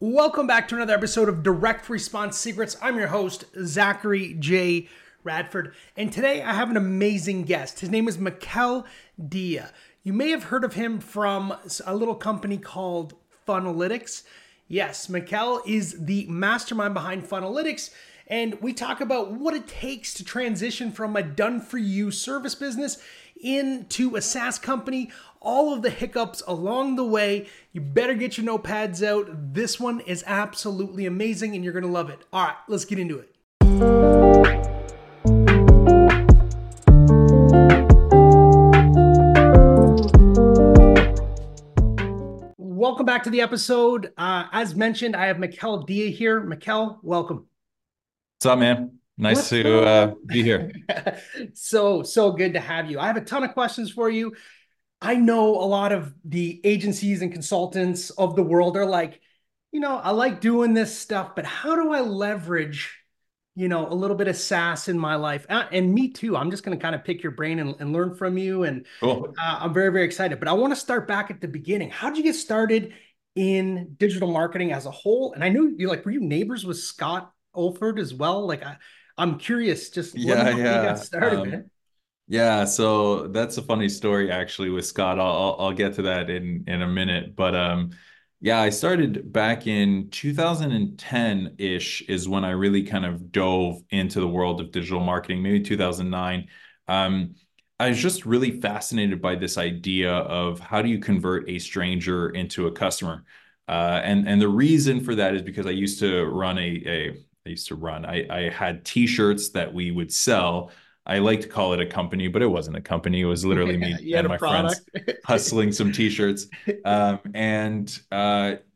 Welcome back to another episode of Direct Response Secrets. I'm your host, Zachary J. Radford, and today I have an amazing guest. His name is Mikael Dia. You may have heard of him from a little company called Funnelytics. Yes, Mikael is the mastermind behind Funnelytics, and we talk about what it takes to transition from a done-for-you service business into a SaaS company, all of the hiccups along the way. You better get your notepads out. This one is absolutely amazing and you're going to love it. All right, let's get into it. Welcome back to the episode. As mentioned, I have Mikael Dia here. Mikael, welcome. What's up, man? Nice to be here. So good to have you. I have a ton of questions for you. I know a lot of the agencies and consultants of the world are like, you know, I like doing this stuff, but how do I leverage, you know, a little bit of SaaS in my life? And me too. I'm just going to kind of pick your brain and learn from you. And cool. I'm very, very excited. But I want to start back at the beginning. How did you get started in digital marketing as a whole? And I knew you were you neighbors with Scott Olford as well? I'm curious, just how you got started, man. Yeah, so that's a funny story actually with Scott. I'll get to that in a minute. But I started back in 2010-ish is when I really kind of dove into the world of digital marketing, maybe 2009. I was just really fascinated by this idea of how do you convert a stranger into a customer? And the reason for that is because I used to run I had t-shirts that we would sell. I like to call it a company, but it wasn't a company. It was literally me and my friends hustling some t-shirts. We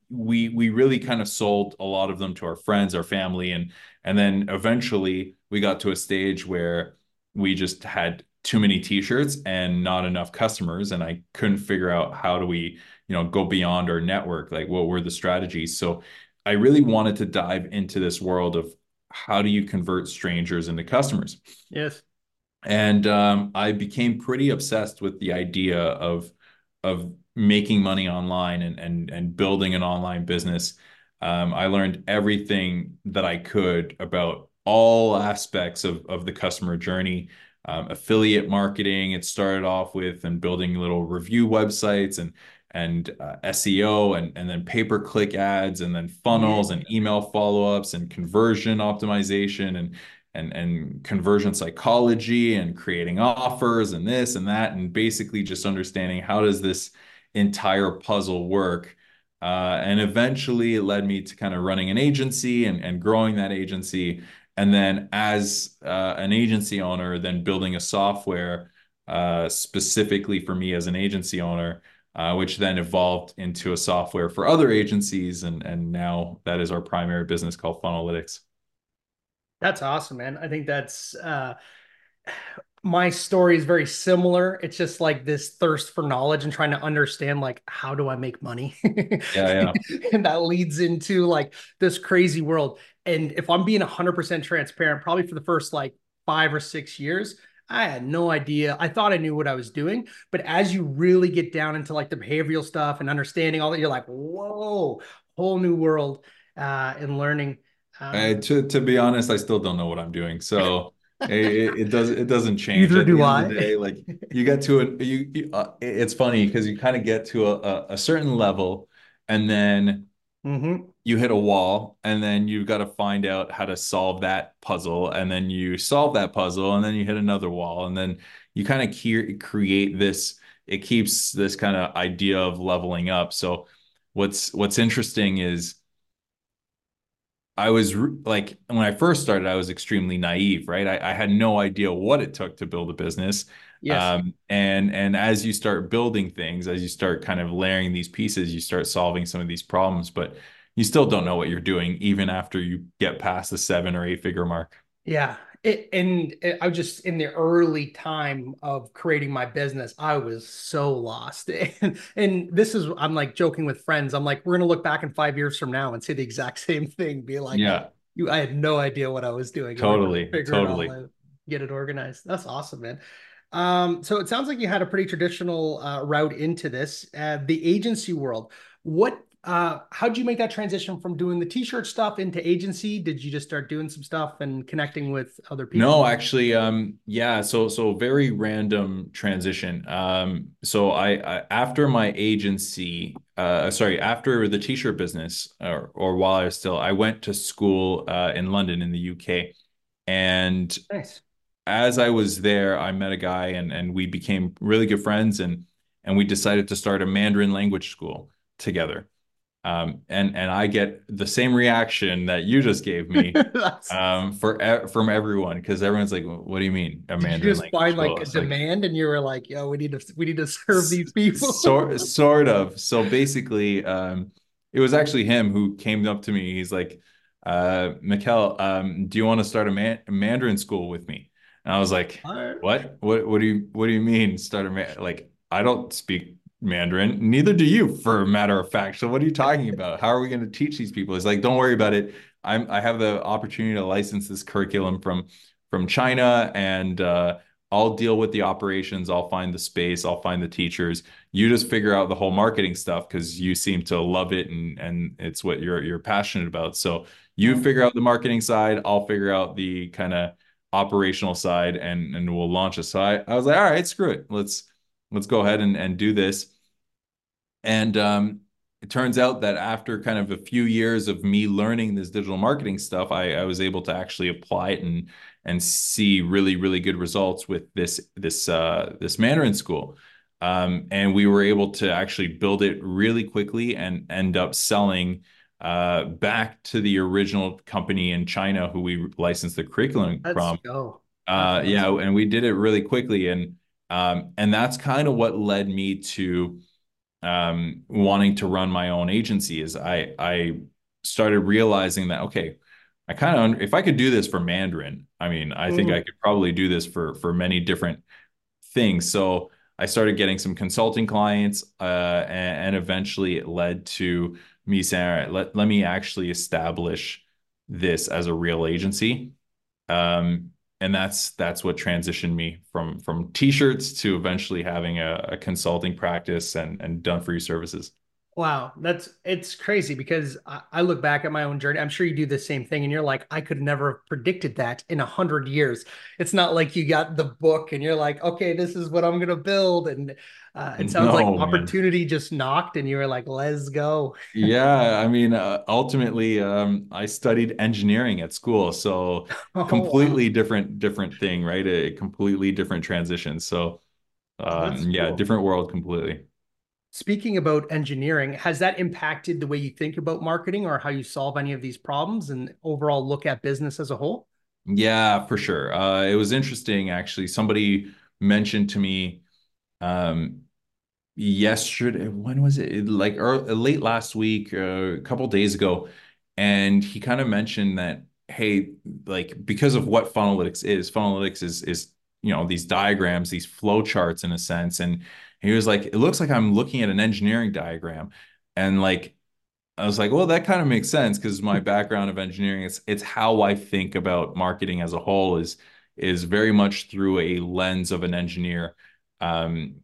really kind of sold a lot of them to our friends, our family. And then eventually we got to a stage where we just had too many t-shirts and not enough customers. And I couldn't figure out how do we, go beyond our network? Like what were the strategies? So I really wanted to dive into this world of how do you convert strangers into customers? Yes. And I became pretty obsessed with the idea of making money online and building an online business. I learned everything that I could about all aspects of the customer journey, affiliate marketing. It started off with and building little review websites and SEO and then pay-per-click ads and then funnels and email follow-ups and conversion optimization and conversion psychology and creating offers and this and that, and basically just understanding how does this entire puzzle work. And eventually it led me to kind of running an agency and growing that agency. And then as an agency owner, then building a software specifically for me as an agency owner, which then evolved into a software for other agencies. And now that is our primary business called Funnelytics. That's awesome, man. I think that's, my story is very similar. It's just like this thirst for knowledge and trying to understand, like, how do I make money? And that leads into like this crazy world. And if I'm being 100% transparent, probably for the first 5 or 6 years, I had no idea. I thought I knew what I was doing, but as you really get down into the behavioral stuff and understanding all that, you're like, whoa, whole new world and learning. To be honest, I still don't know what I'm doing. So it doesn't change. Neither do I. At the end of the day, you get to it. It's funny because you kind of get to a certain level and then you hit a wall, and then you've got to find out how to solve that puzzle, and then you solve that puzzle, and then you hit another wall, and then you kind of create this, it keeps this kind of idea of leveling up. So what's interesting is I was when I first started, I was extremely naive, right? I had no idea what it took to build a business. Yes. And as you start building things, as you start kind of layering these pieces, you start solving some of these problems, but you still don't know what you're doing even after you get past the 7 or 8 figure mark. Yeah. I was just in the early time of creating my business, I was so lost. And this is, I'm joking with friends. I'm like, we're going to look back in 5 years from now and say the exact same thing. Be like, I had no idea what I was doing. Totally. Get it organized. That's awesome, man. So it sounds like you had a pretty traditional route into this, the agency world. What How did you make that transition from doing the t-shirt stuff into agency? Did you just start doing some stuff and connecting with other people? No, actually, yeah. So very random transition. So I after my agency, after the t-shirt business, or while I was still, I went to school in London in the UK, and nice. As I was there, I met a guy, and we became really good friends, and we decided to start a Mandarin language school together. And I get the same reaction that you just gave me from everyone, because everyone's like, "What do you mean, a Mandarin?" Did you just find like a demand, and you were like, "Yo, we need to serve these people." Sort of. So basically, it was actually him who came up to me. He's like, "Mikael, do you want to start a Mandarin school with me?" And I was like, "What do you mean start a like? I don't speak Mandarin, neither do you, for a matter of fact. So what are you talking about? How are we going to teach these people?" It's like, don't worry about it. I have the opportunity to license this curriculum from China, and I'll deal with the operations. I'll find the space. I'll find the teachers. You just figure out the whole marketing stuff, because you seem to love it, and it's what you're passionate about. So you figure out the marketing side. I'll figure out the kind of operational side, and we'll launch a site. I was like, all right, screw it. Let's go ahead and do this. And it turns out that after kind of a few years of me learning this digital marketing stuff, I was able to actually apply it and see really, really good results with this Mandarin school. And we were able to actually build it really quickly and end up selling back to the original company in China who we licensed the curriculum from. Yeah, and we did it really quickly. And that's kind of what led me to wanting to run my own agency. Is I started realizing that, okay, I kind of, if I could do this for Mandarin, I mean, I think I could probably do this for many different things. So I started getting some consulting clients, and eventually it led to me saying, all right, let me actually establish this as a real agency. And that's what transitioned me from t-shirts to eventually having a consulting practice and done for you services. Wow. It's crazy, because I look back at my own journey. I'm sure you do the same thing, and you're like, I could never have predicted that in 100 years. It's not like you got the book and you're like, okay, this is what I'm going to build. And it sounds like opportunity just knocked and you were like, let's go. Yeah. I mean, ultimately, I studied engineering at school. So completely different thing, right? A completely different transition. So yeah, different world completely. Speaking about engineering, has that impacted the way you think about marketing or how you solve any of these problems and overall look at business as a whole? Yeah, for sure. It was interesting, actually. Somebody mentioned to me, yesterday, when was it? Like late last week, a couple days ago. And he kind of mentioned that, hey, like, because of what Funnelytics is, you know, these diagrams, these flow charts in a sense. And he was like, it looks like I'm looking at an engineering diagram. And like, I was like, well, that kind of makes sense, because my background of engineering, it's how I think about marketing as a whole is very much through a lens of an engineer.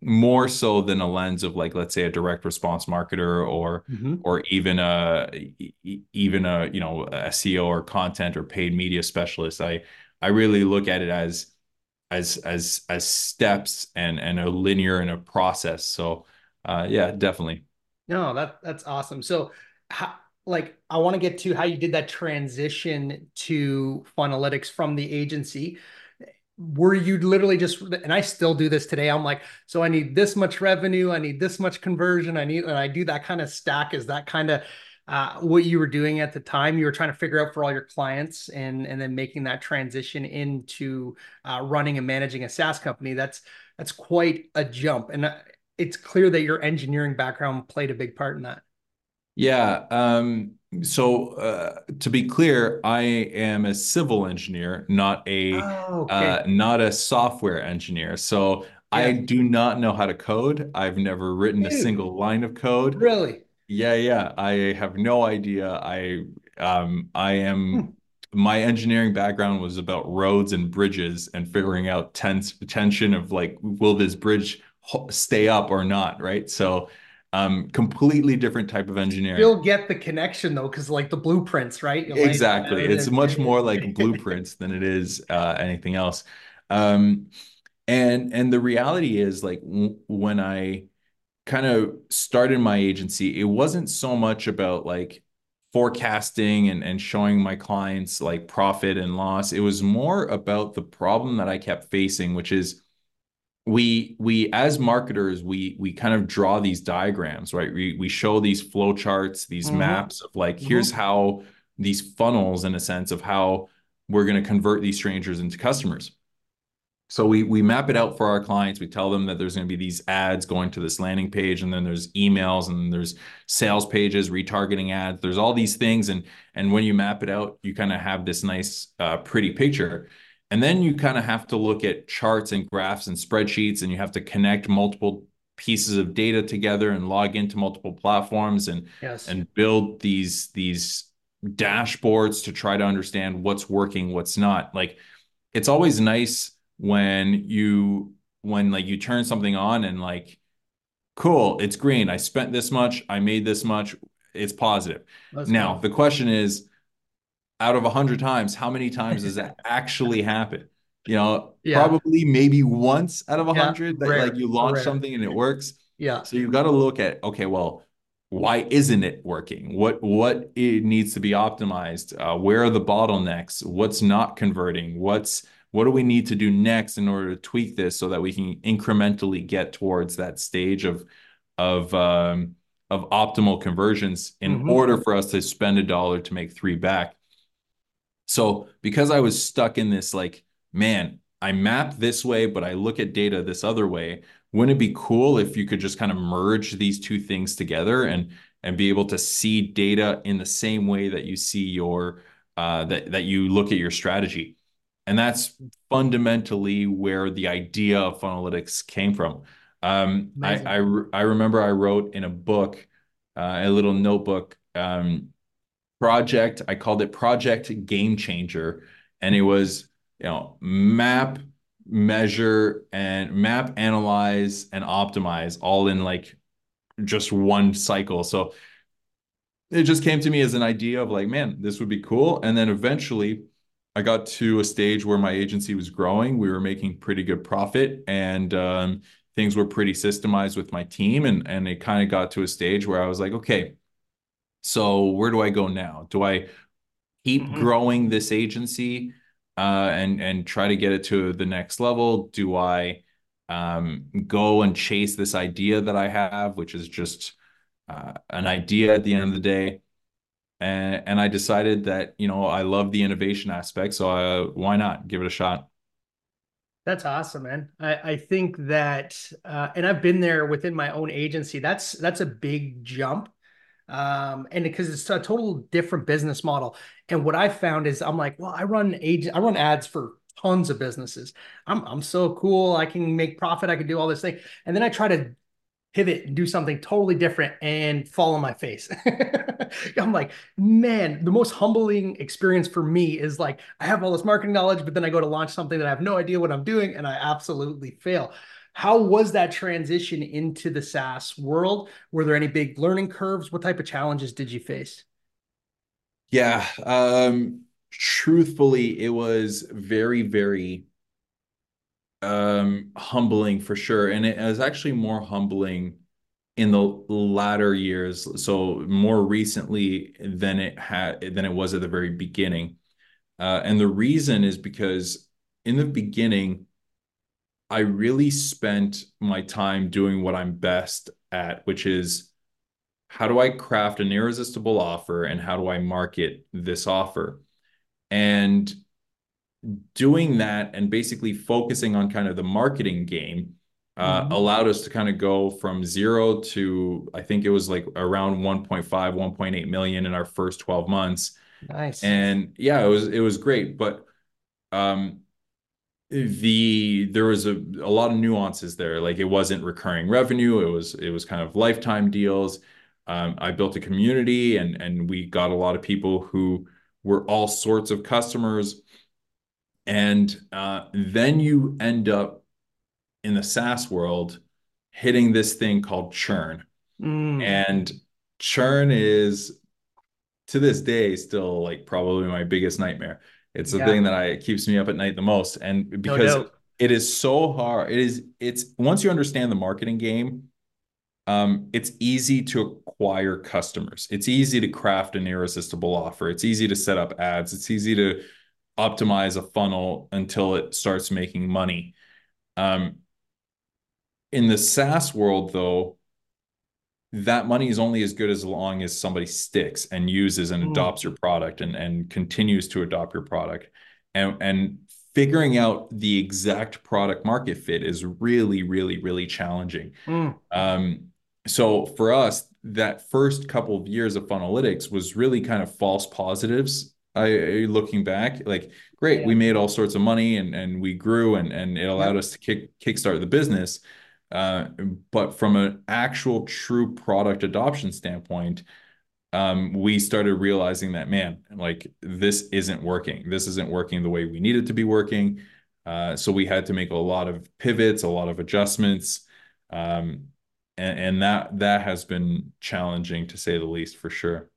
More so than a lens of, like, let's say, a direct response marketer or even a, you know, SEO or content or paid media specialist. I really look at it as steps and a linear and a process. So, yeah, definitely. No, that's awesome. So I want to get to how you did that transition to Funnelytics from the agency. Were you literally just, and I still do this today, I'm like, so I need this much revenue, I need this much conversion, and I do that kind of stack. Is that kind of what you were doing at the time? You were trying to figure out for all your clients and then making that transition into running and managing a SaaS company. That's quite a jump. And it's clear that your engineering background played a big part in that. Yeah. So to be clear, I am a civil engineer, not a software engineer. So yeah. I do not know how to code. I've never written a single line of code. Really? Yeah. I have no idea. My engineering background was about roads and bridges and figuring out tension of, like, will this bridge stay up or not? Right. So Completely different type of engineering. You'll get the connection though, because like the blueprints, right? You're exactly. Like, it's much more like blueprints than it is anything else. And the reality is, like, when I kind of started my agency, it wasn't so much about like forecasting and showing my clients like profit and loss. It was more about the problem that I kept facing, which is, we as marketers, we kind of draw these diagrams, right? We show these flow charts, these maps of like, here's how these funnels, in a sense, of how we're going to convert these strangers into customers. So we map it out for our clients. We tell them that there's going to be these ads going to this landing page, and then there's emails, and there's sales pages, retargeting ads. There's all these things. And when you map it out, you kind of have this nice, pretty picture. And then you kind of have to look at charts and graphs and spreadsheets, and you have to connect multiple pieces of data together and log into multiple platforms and build these dashboards to try to understand what's working, what's not. Like, it's always nice when you turn something on and like, cool, it's green. I spent this much. I made this much. It's positive. Now, the question is, out of 100 times, how many times does that actually happen? You know, probably maybe once out of 100 that rare, like you launch something and it works. Yeah. So you've got to look at, okay, well, why isn't it working? What it needs to be optimized? Where are the bottlenecks? What's not converting? What do we need to do next in order to tweak this so that we can incrementally get towards that stage of optimal conversions in order for us to spend $1 to make $3 back? So because I was stuck in this, like, man, I map this way, but I look at data this other way. Wouldn't it be cool if you could just kind of merge these two things together and be able to see data in the same way that you see your, that you look at your strategy? And that's fundamentally where the idea of Funnelytics came from. I remember I wrote in a book, a little notebook, project, I called it Project Game Changer. And it was, you know, map, measure, and map, analyze, and optimize, all in like just one cycle. So it just came to me as an idea of like, man, this would be cool. And then eventually I got to a stage where my agency was growing. We were making pretty good profit, and things were pretty systemized with my team. And it kind of got to a stage where I was like, okay, so where do I go now? Do I keep growing this agency and try to get it to the next level? Do I go and chase this idea that I have, which is just an idea at the end of the day? And I decided that, you know, I love the innovation aspect, so why not give it a shot? That's awesome, man. I think that, and I've been there within my own agency. That's a big jump. And because it's a total different business model. And what I found is I'm like, well, I run ads for tons of businesses. I'm so cool. I can make profit. I can do all this thing. And then I try to pivot and do something totally different and fall on my face. I'm like, man, the most humbling experience for me is like, I have all this marketing knowledge, but then I go to launch something that I have no idea what I'm doing, and I absolutely fail. How was that transition into the SaaS world? Were there any big learning curves? What type of challenges did you face? Yeah, truthfully, it was very, very humbling for sure. And it was actually more humbling in the latter years, so more recently than it was at the very beginning. And the reason is because in the beginning, I really spent my time doing what I'm best at, which is, how do I craft an irresistible offer and how do I market this offer? And doing that and basically focusing on kind of the marketing game allowed us to kind of go from zero to, I think it was like around 1.5, 1.8 million in our first 12 months. Nice. And yeah, it was great. But, there was a lot of nuances there. Like, it wasn't recurring revenue. It was kind of lifetime deals. I built a community and we got a lot of people who were all sorts of customers. And then you end up in the SaaS world hitting this thing called churn. And churn is, to this day, still like probably my biggest nightmare. It's the thing that it keeps me up at night the most. And because it is so hard, it's once you understand the marketing game, it's easy to acquire customers. It's easy to craft an irresistible offer. It's easy to set up ads. It's easy to optimize a funnel until it starts making money. In the SaaS world, though, that money is only as good as long as somebody sticks and uses and adopts your product and continues to adopt your product. And figuring out the exact product market fit is really, really, really challenging. So for us, that first couple of years of Funnelytics was really kind of false positives. Looking back, like, great, we made all sorts of money and we grew and it allowed us to kickstart the business. But from an actual true product adoption standpoint, we started realizing that, man, like, this isn't working. This isn't working the way we need it to be working. So we had to make a lot of pivots, a lot of adjustments. And that has been challenging, to say the least, for sure.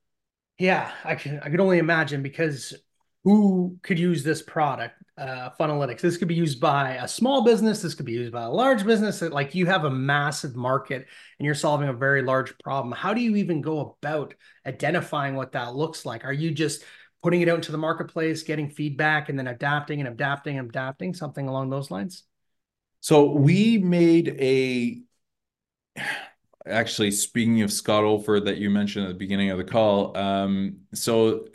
Yeah, I can only imagine, because who could use this product, Funnelytics? This could be used by a small business. This could be used by a large business. Like, you have a massive market and you're solving a very large problem. How do you even go about identifying what that looks like? Are you just putting it out into the marketplace, getting feedback, and then adapting, something along those lines? So we made actually, speaking of Scott Olford that you mentioned at the beginning of the call, so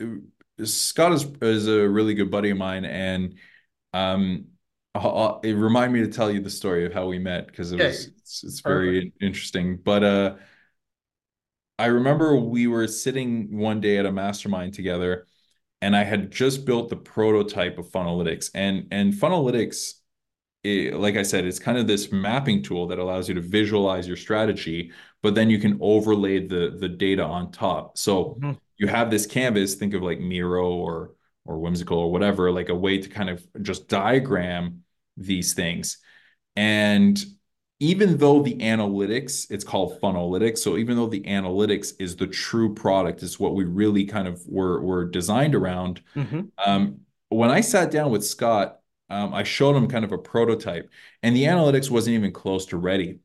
Scott is a really good buddy of mine, and it reminded me to tell you the story of how we met, because it's very interesting. But I remember we were sitting one day at a mastermind together, and I had just built the prototype of Funnelytics, and Funnelytics, like I said, it's kind of this mapping tool that allows you to visualize your strategy, but then you can overlay the data on top. So you have this canvas, think of like Miro or Whimsical or whatever, like a way to kind of just diagram these things. And even though the analytics, it's called Funnelytics, so even though the analytics is the true product, is what we really kind of were designed around. When I sat down with Scott, I showed him kind of a prototype, and the analytics wasn't even close to ready,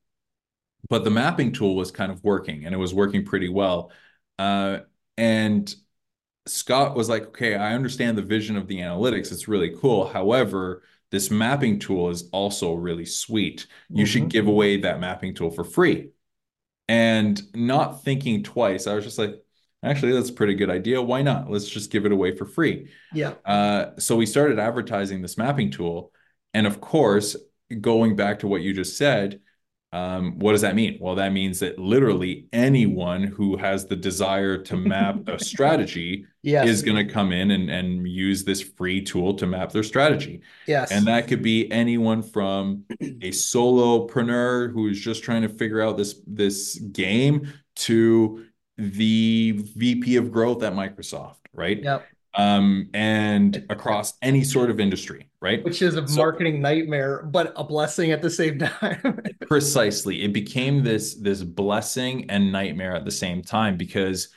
but the mapping tool was kind of working, and it was working pretty well. And Scott was like, okay, I understand the vision of the analytics. It's really cool. However, this mapping tool is also really sweet. You should give away that mapping tool for free. And not thinking twice, I was just like, actually, that's a pretty good idea. Why not? Let's just give it away for free. So we started advertising this mapping tool. And of course, going back to what you just said, what does that mean? Well, that means that literally anyone who has the desire to map a strategy is going to come in and use this free tool to map their strategy. And that could be anyone from a solopreneur who is just trying to figure out this game to the VP of growth at Microsoft, right? And across any sort of industry, right? Which is a marketing nightmare, but a blessing at the same time. Precisely. It became this blessing and nightmare at the same time, because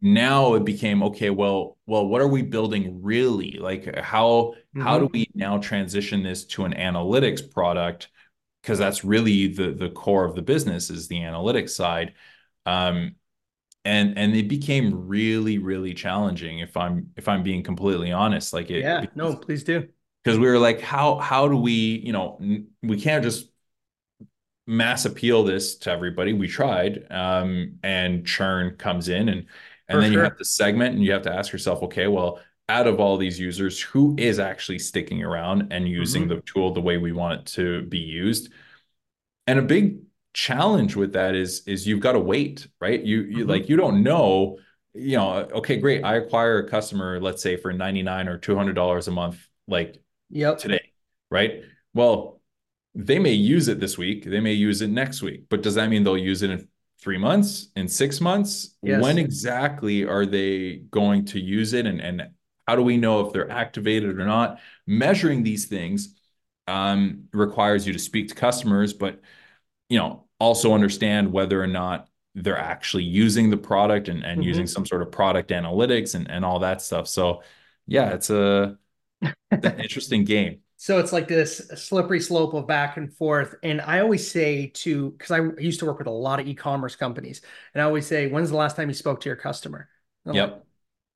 now it became, okay, well, what are we building really? Like, how do we now transition this to an analytics product? Because that's really the core of the business, is the analytics side. And it became really, really challenging, if I'm being completely honest. Like, it, yeah, because, no, please do. Because we were like, how do we, we can't just mass appeal this to everybody. We tried, and churn comes in, and then you have to segment, and you have to ask yourself, okay, well, out of all these users, who is actually sticking around and using the tool the way we want it to be used? And a big challenge with that is you've got to wait, right? You like, you don't know, okay, great, I acquire a customer, let's say, for $99 or $200 a month, like today, right? Well, they may use it this week, they may use it next week, but does that mean they'll use it in 3 months, in 6 months? When exactly are they going to use it? And how do we know if they're activated or not? Measuring these things requires you to speak to customers, but also understand whether or not they're actually using the product and mm-hmm. using some sort of product analytics and all that stuff. So yeah, it's an interesting game. So it's like this slippery slope of back and forth. And I always say because I used to work with a lot of e-commerce companies, and I always say, when's the last time you spoke to your customer? Yep. Like,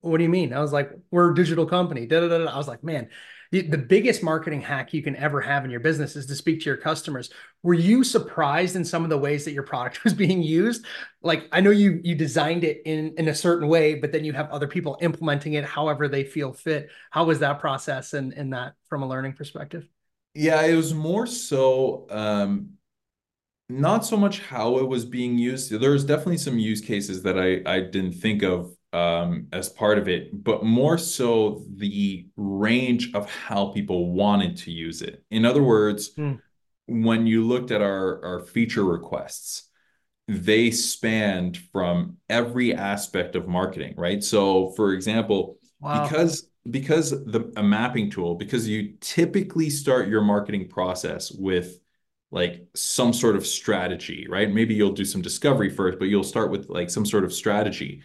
what do you mean? I was like, we're a digital company. Da, da, da, da. I was like, man, the biggest marketing hack you can ever have in your business is to speak to your customers. Were you surprised in some of the ways that your product was being used? Like, I know you designed it in a certain way, but then you have other people implementing it however they feel fit. How was that process in that from a learning perspective? Yeah, it was more so not so much how it was being used. There's definitely some use cases that I didn't think of as part of it, but more so the range of how people wanted to use it. In other words, when you looked at our feature requests, they spanned from every aspect of marketing, right? So for example, wow. because a mapping tool, because you typically start your marketing process with like some sort of strategy, right? Maybe you'll do some discovery first, but you'll start with like some sort of strategy.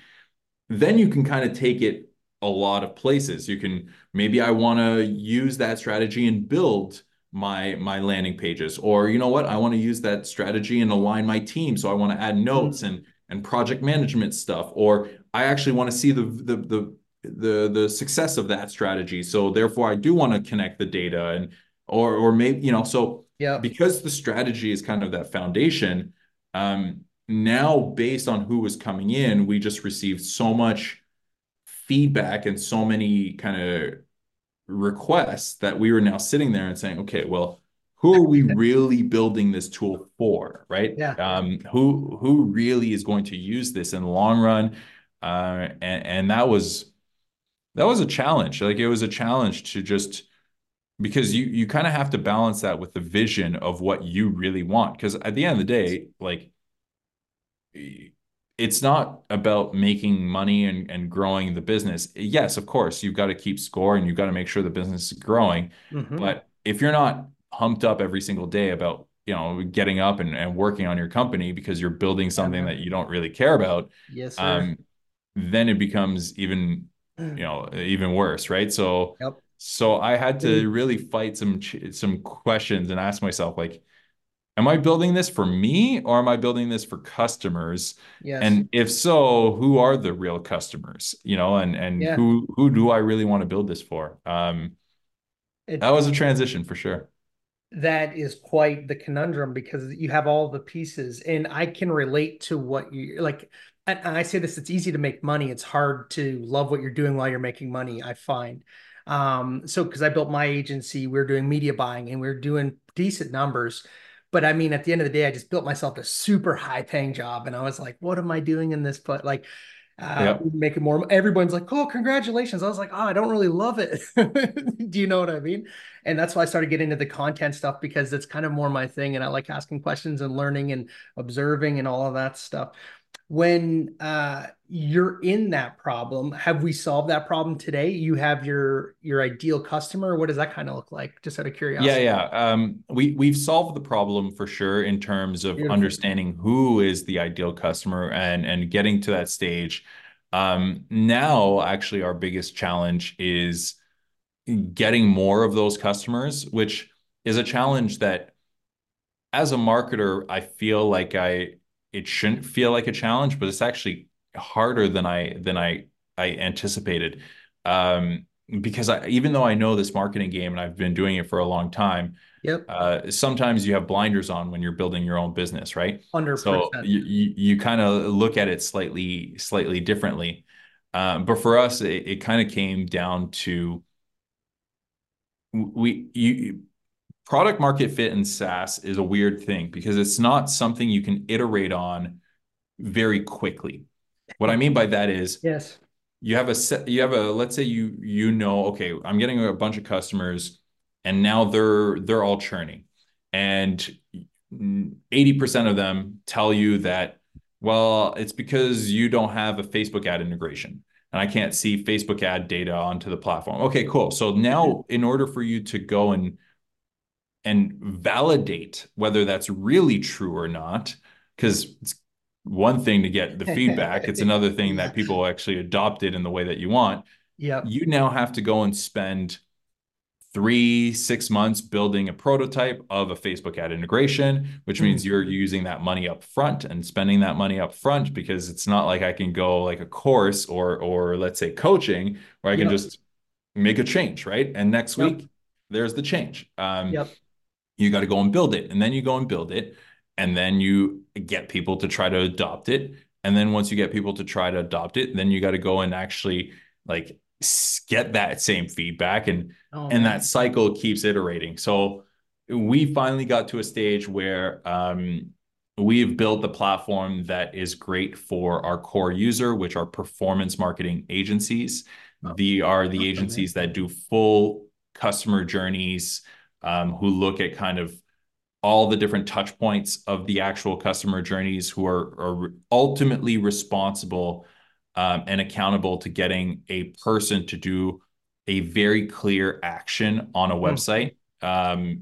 Then you can kind of take it a lot of places. You can, maybe I want to use that strategy and build my landing pages, or you know what, I want to use that strategy and align my team. So I want to add notes and project management stuff, or I actually want to see the success of that strategy. So therefore I do want to connect the data and, or maybe, you know, so yeah, because the strategy is kind of that foundation, now, based on who was coming in, we just received so much feedback and so many kind of requests that we were now sitting there and saying, okay, well, who are we really building this tool for, right? Yeah. Who really is going to use this in the long run? And that was a challenge. Like, it was a challenge to just, because you kind of have to balance that with the vision of what you really want. 'Cause at the end of the day, like, it's not about making money and growing the business. Yes, of course, you've got to keep score and you've got to make sure the business is growing. Mm-hmm. But if you're not pumped up every single day about, you know, getting up and working on your company because you're building something that you don't really care about, yes, sir. Then it becomes even worse, right? So, yep. So I had to really fight some questions and ask myself, like, am I building this for me, or am I building this for customers? Yes. And if so, who are the real customers, you know, and who do I really want to build this for? That was a transition for sure. That is quite the conundrum, because you have all the pieces, and I can relate to what you like. And I say this, it's easy to make money. It's hard to love what you're doing while you're making money, I find. So, 'cause I built my agency, we're doing media buying and we're doing decent numbers. But I mean, at the end of the day, I just built myself a super high paying job. And I was like, what am I doing in this? But like, making more, everyone's like, oh, congratulations. I was like, oh, I don't really love it. Do you know what I mean? And that's why I started getting into the content stuff, because it's kind of more my thing. And I like asking questions and learning and observing and all of that stuff. When you're in that problem, have we solved that problem today? You have your ideal customer. What does that kind of look like? Just out of curiosity. Yeah. We've solved the problem for sure in terms of understanding who is the ideal customer and getting to that stage. Now, actually, our biggest challenge is getting more of those customers, which is a challenge that, as a marketer, I feel like it shouldn't feel like a challenge, but it's actually harder than I anticipated. Because even though I know this marketing game and I've been doing it for a long time, sometimes you have blinders on when you're building your own business, right? 100%. So you kind of look at it slightly differently. But for us, it kind of came down to product market fit in SaaS is a weird thing, because it's not something you can iterate on very quickly. What I mean by that is, yes, let's say okay, I'm getting a bunch of customers and now they're all churning, and 80% of them tell you that, well, it's because you don't have a Facebook ad integration. And I can't see Facebook ad data onto the platform. Okay, cool. So now in order for you to go and validate whether that's really true or not, because one thing to get the feedback. It's another thing that people actually adopt it in the way that you want. Yeah. You now have to go and spend 3-6 months building a prototype of a Facebook ad integration, which means you're using that money up front and spending that money up front, because it's not like I can go like a course or let's say coaching where I can just make a change, right? And next week there's the change. You got to go and build it, and then you go and build it, and then you get people to try to adopt it. And then once you get people to try to adopt it, then you got to go and actually like get that same feedback, and that cycle keeps iterating. So we finally got to a stage where we've built the platform that is great for our core user, which are performance marketing agencies. They are the agencies that do full customer journeys, who look at kind of all the different touch points of the actual customer journeys, who are ultimately responsible and accountable to getting a person to do a very clear action on a website.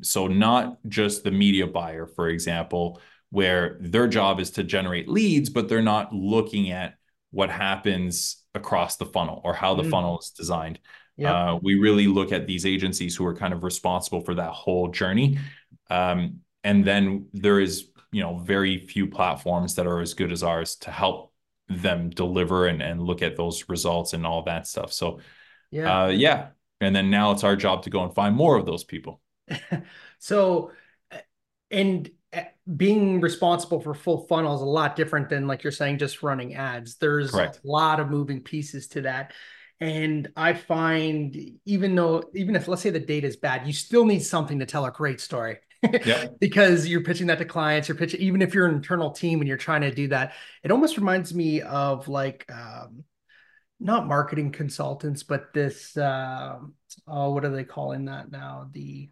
So not just the media buyer, for example, where their job is to generate leads, but they're not looking at what happens across the funnel or how the funnel is designed. We really look at these agencies who are kind of responsible for that whole journey. And then there is, you know, very few platforms that are as good as ours to help them deliver and look at those results and all that stuff. So and then now it's our job to go and find more of those people. So, and being responsible for full funnel is a lot different than, like you're saying, just running ads. There's a lot of moving pieces to that. And I find, even if let's say the data is bad, you still need something to tell a great story. Because you're pitching that to clients, you're pitching, even if you're an internal team and you're trying to do that, it almost reminds me of like, not marketing consultants, but this, what are they calling that now? The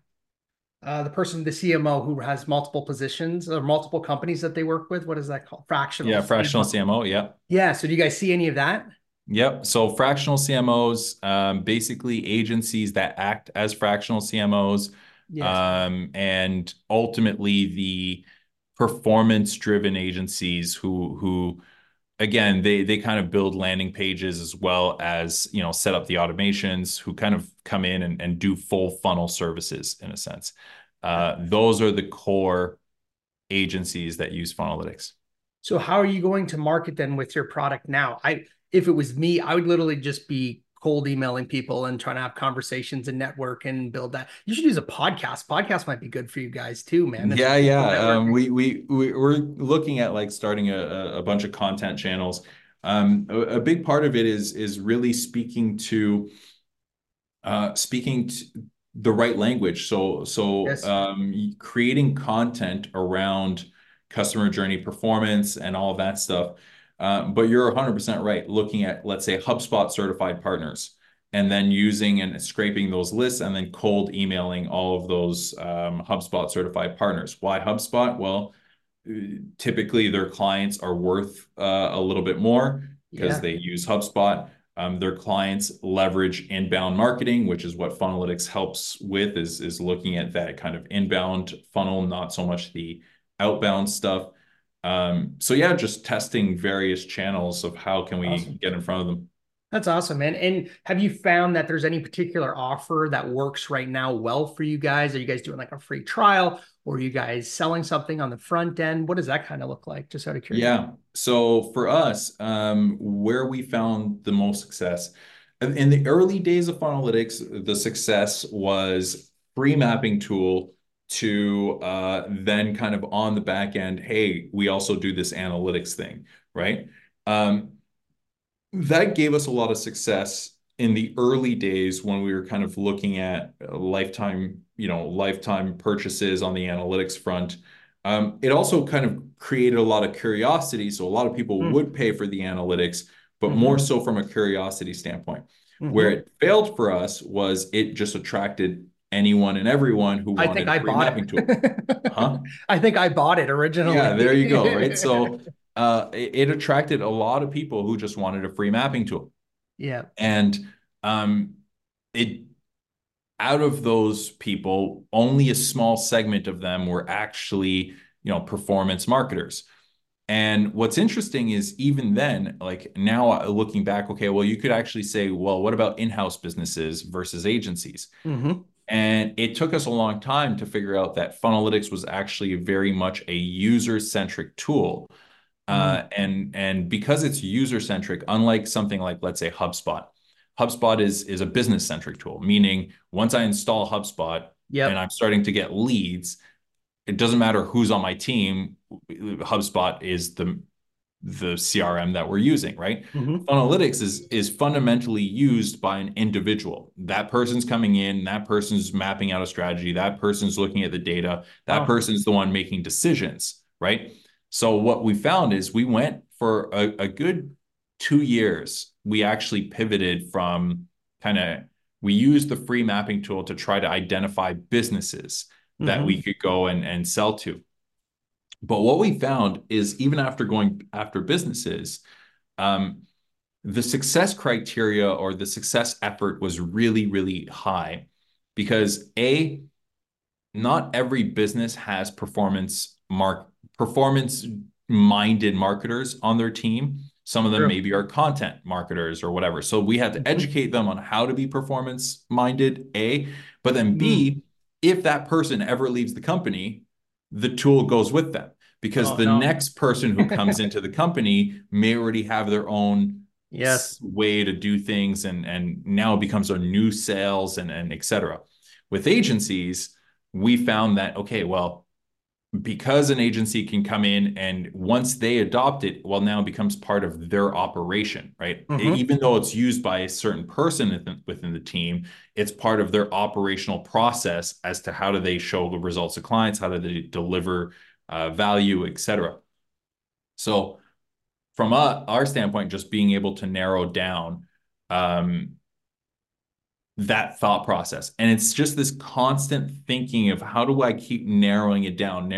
person, the CMO who has multiple positions or multiple companies that they work with. What is that called? Fractional. Yeah. Fractional CMO. Yeah. Yeah. So do you guys see any of that? Yep. So fractional CMOs, basically agencies that act as fractional CMOs. And ultimately the performance driven agencies who again, they kind of build landing pages as well as, you know, set up the automations, who kind of come in and do full funnel services in a sense. Those are the core agencies that use Funnelytics. So how are you going to market then with your product now? If it was me, I would literally just be cold emailing people and trying to have conversations and network and build that. You should use a podcast. Podcast might be good for you guys too, man. That's we're looking at like starting a bunch of content channels. A big part of it is really speaking to the right language. Creating content around customer journey performance and all of that stuff. But you're 100% right, looking at, let's say, HubSpot certified partners, and then using and scraping those lists and then cold emailing all of those HubSpot certified partners. Why HubSpot? Well, typically their clients are worth a little bit more because they use HubSpot. Their clients leverage inbound marketing, which is what Funnelytics helps with, is looking at that kind of inbound funnel, not so much the outbound stuff. So just testing various channels of how can we get in front of them. That's awesome, man. And have you found that there's any particular offer that works right now well for you guys? Are you guys doing like a free trial, or are you guys selling something on the front end? What does that kind of look like? Just out of curiosity. Yeah. So for us, where we found the most success in the early days of Funnelytics, the success was free mapping tool to then kind of on the back end, hey, we also do this analytics thing, right? That gave us a lot of success in the early days when we were kind of looking at lifetime purchases on the analytics front. It also kind of created a lot of curiosity. So a lot of people would pay for the analytics, but more so from a curiosity standpoint. Where it failed for us was it just attracted anyone and everyone who wanted a free mapping tool. I think I bought it originally. Yeah, there you go, right? So it attracted a lot of people who just wanted a free mapping tool. Yeah. And out of those people, only a small segment of them were actually, performance marketers. And what's interesting is even then, like now looking back, okay, well, you could actually say, well, what about in-house businesses versus agencies? Mm-hmm. And it took us a long time to figure out that Funnelytics was actually very much a user-centric tool. Mm-hmm. And because it's user-centric, unlike something like, let's say, HubSpot, HubSpot is a business-centric tool, meaning once I install HubSpot, yep, and I'm starting to get leads, it doesn't matter who's on my team. HubSpot is the CRM that we're using, right? Mm-hmm. Funnelytics is fundamentally used by an individual. That person's coming in, that person's mapping out a strategy, that person's looking at the data, that person's the one making decisions, right? So what we found is we went for a good 2 years. We actually pivoted from kind of, we used the free mapping tool to try to identify businesses that mm-hmm. we could go and sell to. But what we found is even after going after businesses, the success criteria or the success effort was really, really high because A, not every business has performance-minded marketers on their team. Some of them maybe are content marketers or whatever. So we had to educate them on how to be performance-minded, A, but then B, if that person ever leaves the company, the tool goes with them because next person who comes into the company may already have their own way to do things. And now it becomes a new sales and et cetera. With agencies, we found that, okay, well, because an agency can come in and once they adopt it, well, now it becomes part of their operation, right? Mm-hmm. Even though it's used by a certain person within the team, it's part of their operational process as to how do they show the results to clients, how do they deliver value, et cetera. So from our standpoint, just being able to narrow down that thought process. And it's just this constant thinking of how do I keep narrowing it down?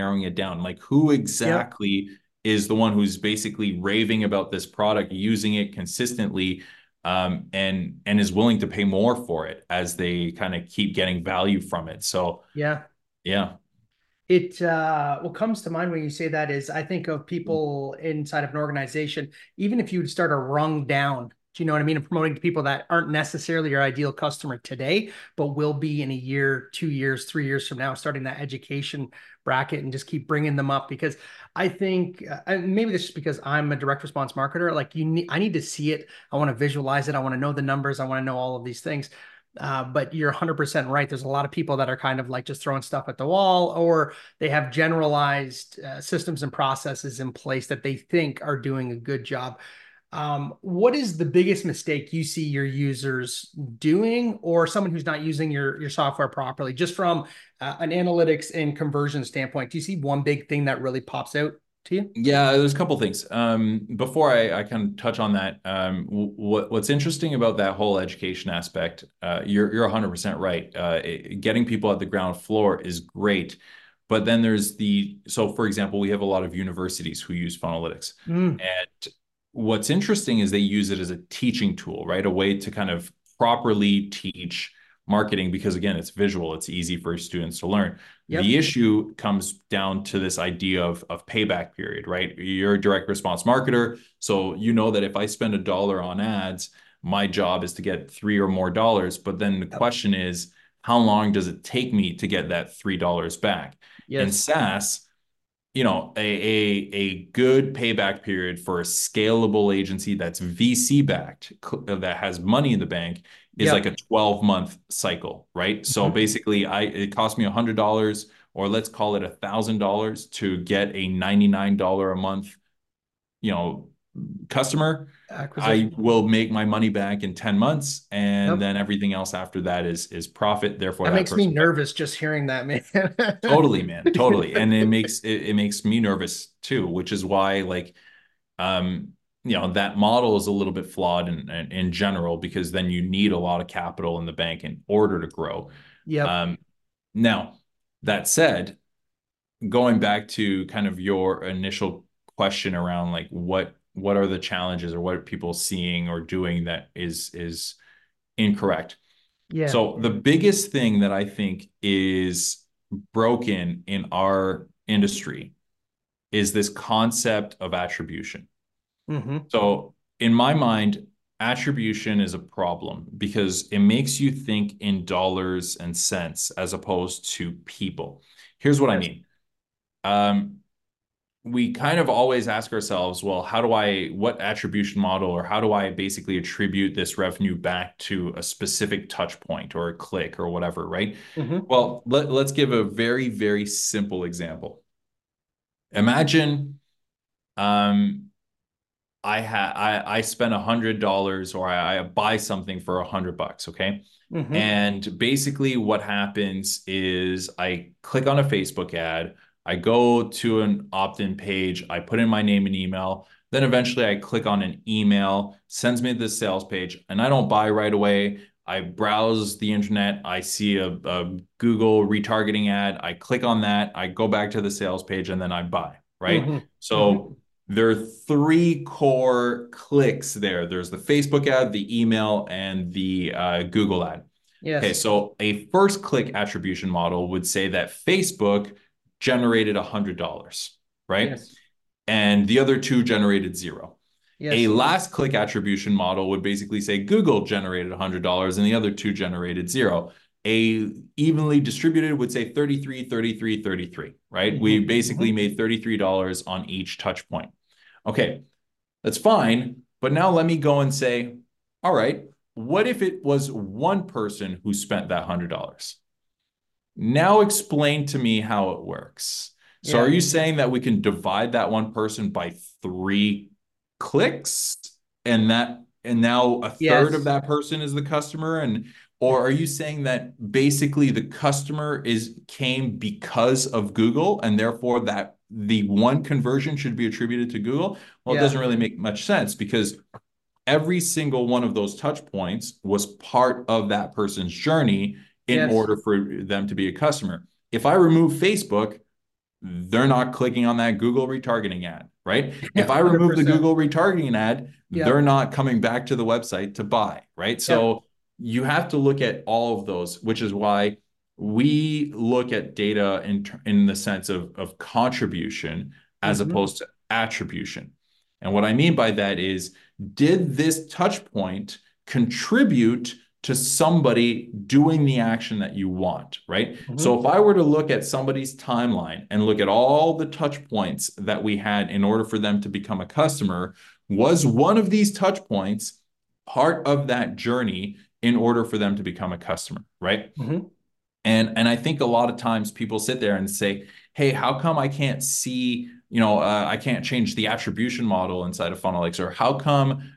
Like who exactly is the one who's basically raving about this product, using it consistently, and is willing to pay more for it as they kind of keep getting value from it. So It what comes to mind when you say that is I think of people inside of an organization, even if you'd start a rung down. Do you know what I mean? And promoting to people that aren't necessarily your ideal customer today, but will be in a year, 2 years, 3 years from now, starting that education bracket and just keep bringing them up. Because I think maybe this is because I'm a direct response marketer. Like I need to see it. I want to visualize it. I want to know the numbers. I want to know all of these things. But you're 100% right. There's a lot of people that are kind of like just throwing stuff at the wall, or they have generalized systems and processes in place that they think are doing a good job. What is the biggest mistake you see your users doing, or someone who's not using your software properly, just from an analytics and conversion standpoint? Do you see one big thing that really pops out to you? Yeah, there's a couple of things. Before I kind of touch on that, what's interesting about that whole education aspect, you're 100% right. Getting people at the ground floor is great. But then there's so for example, we have a lot of universities who use Funnelytics. And what's interesting is they use it as a teaching tool, right? A way to kind of properly teach marketing because, again, it's visual. It's easy for students to learn. Yep. The issue comes down to this idea of payback period, right? You're a direct response marketer. So you know that if I spend $1 on ads, my job is to get $3 or more. But then the question is, how long does it take me to get that $3 back? Yes. In SaaS, you know, a good payback period for a scalable agency that's VC backed, that has money in the bank, is like a 12-month cycle, right? Mm-hmm. So basically it cost me $100, or let's call it $1,000 to get a $99 a month, you know, customer. I will make my money back in 10 months. And then everything else after that is profit. Therefore, that makes me nervous just hearing that, man. Totally, man. Totally. And it makes me nervous too, which is why, like, you know, that model is a little bit flawed in general, because then you need a lot of capital in the bank in order to grow. Now that said, going back to kind of your initial question around like what are the challenges or what are people seeing or doing that is incorrect? Yeah. So the biggest thing that I think is broken in our industry is this concept of attribution. Mm-hmm. So in my mind, attribution is a problem because it makes you think in dollars and cents as opposed to people. Here's what I mean. We kind of always ask ourselves, well, what attribution model, or how do I basically attribute this revenue back to a specific touch point or a click or whatever, right? Mm-hmm. Well, let's give a very, very simple example. Imagine I spend $100 or I buy something for $100, okay? Mm-hmm. And basically what happens is I click on a Facebook ad, I go to an opt-in page, I put in my name and email, then eventually I click on an email, sends me to the sales page, and I don't buy right away. I browse the internet, I see a Google retargeting ad, I click on that, I go back to the sales page, and then I buy, right? Mm-hmm. So there are three core clicks there. There's the Facebook ad, the email, and the Google ad. Yes. Okay, so a first click attribution model would say that Facebook generated $100, right? Yes. And the other two generated zero. Yes. A last click attribution model would basically say Google generated $100 and the other two generated zero. A evenly distributed would say 33, 33, 33, right? Mm-hmm. We basically made $33 on each touch point. Okay, that's fine. But now let me go and say, all right, what if it was one person who spent that $100? Now explain to me how it works. So are you saying that we can divide that one person by three clicks and now a third of that person is the customer? Or are you saying that basically the customer came because of Google and therefore that the one conversion should be attributed to Google? Well, it doesn't really make much sense because every single one of those touch points was part of that person's journey in order for them to be a customer. If I remove Facebook, they're not clicking on that Google retargeting ad, right? If I remove 100%. The Google retargeting ad, they're not coming back to the website to buy, right? So you have to look at all of those, which is why we look at data in the sense of contribution as opposed to attribution. And what I mean by that is, did this touch point contribute to somebody doing the action that you want, right? Mm-hmm. So if I were to look at somebody's timeline and look at all the touch points that we had in order for them to become a customer, was one of these touch points part of that journey in order for them to become a customer, right? Mm-hmm. And I think a lot of times people sit there and say, hey, how come I can't see, I can't change the attribution model inside of Funnelytics, or how come,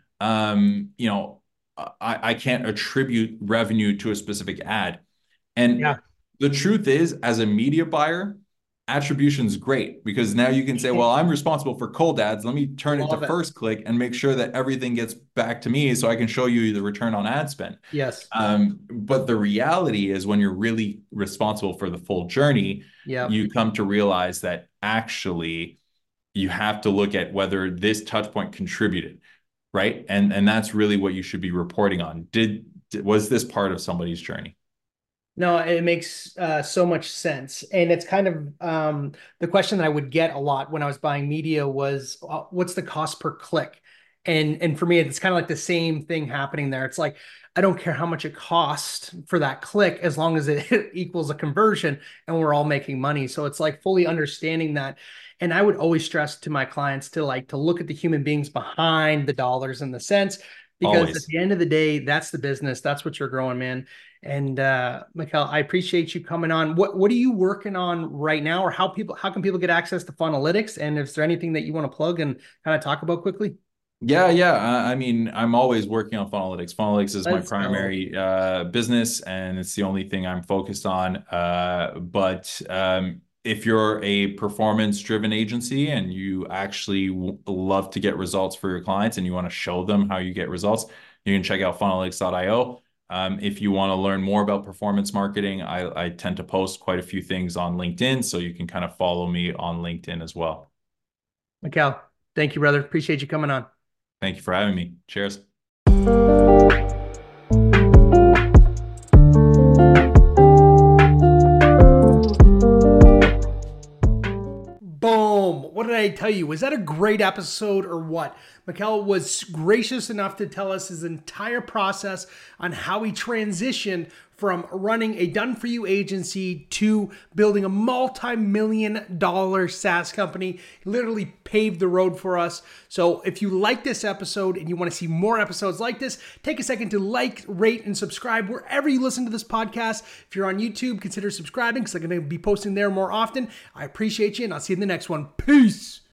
I can't attribute revenue to a specific ad. And the truth is, as a media buyer, attribution's great because now you can say, well, I'm responsible for cold ads. Let me turn it to first click and make sure that everything gets back to me so I can show you the return on ad spend. Yes. But the reality is when you're really responsible for the full journey, you come to realize that actually you have to look at whether this touch point contributed. Right. And that's really what you should be reporting on. Was this part of somebody's journey? No, it makes so much sense. And it's kind of the question that I would get a lot when I was buying media was, what's the cost per click? And for me, it's kind of like the same thing happening there. It's like, I don't care how much it costs for that click as long as it equals a conversion and we're all making money. So it's like fully understanding that. And I would always stress to my clients to look at the human beings behind the dollars and the cents, because always, at the end of the day, that's the business. That's what you're growing, man. And Mikael, I appreciate you coming on. What are you working on right now, or how can people get access to Funnelytics? And is there anything that you want to plug and kind of talk about quickly? Yeah. I mean, I'm always working on Funnelytics. Funnelytics is my primary business, and it's the only thing I'm focused on. If you're a performance-driven agency and you actually love to get results for your clients and you want to show them how you get results, you can check out Funnelytics.io. If you want to learn more about performance marketing, I tend to post quite a few things on LinkedIn, so you can kind of follow me on LinkedIn as well. Mikael, thank you, brother. Appreciate you coming on. Thank you for having me. Cheers. tell you, was that a great episode or what? Mikael was gracious enough to tell us his entire process on how he transitioned from running a done-for-you agency to building a multi-million-dollar SaaS company. He literally paved the road for us. So if you like this episode and you want to see more episodes like this, take a second to like, rate, and subscribe wherever you listen to this podcast. If you're on YouTube, consider subscribing because I'm going to be posting there more often. I appreciate you, and I'll see you in the next one. Peace!